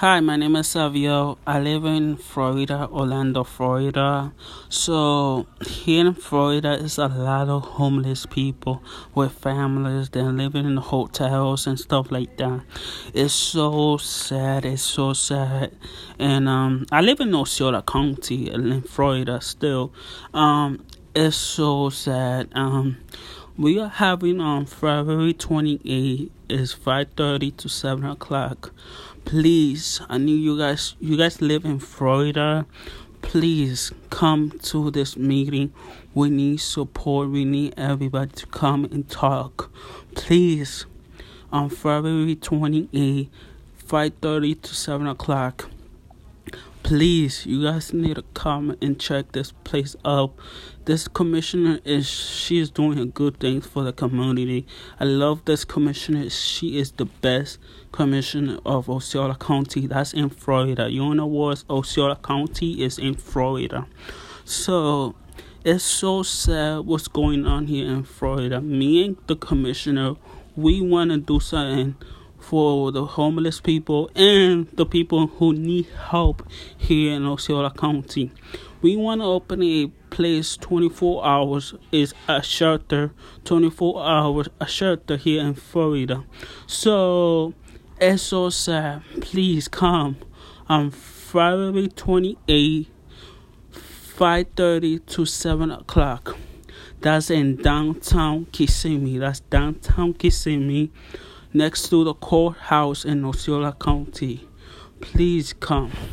Hi, my name is Savio. I live in Florida, Orlando, Florida. So here in Florida is a lot of homeless people with families. They're living in hotels and stuff like that. It's so sad. And I live in Osceola County in Florida still. It's so sad. We are having on February 28th is 5:30 to 7 o'clock. Please, I need you guys live in Florida. Please come to this meeting. We need support. We need everybody to come and talk. Please, on February 28th, 5:30 to 7 o'clock. Please, you guys need to come and check this place out. This commissioner she's doing a good thing for the community. I love this commissioner. She is the best commissioner of Osceola County. That's in Florida. You know what? Osceola County is in Florida. So it's so sad what's going on here in Florida. Me and the commissioner, we want to do something for the homeless people and the people who need help here in Osceola County. We want to open a place 24 hours is a shelter, 24 hours a shelter here in Florida. So it's so sad. Please come on February 28th, 5:30 to 7 o'clock. That's in downtown Kissimmee. Next to the courthouse in Osceola County. Please come.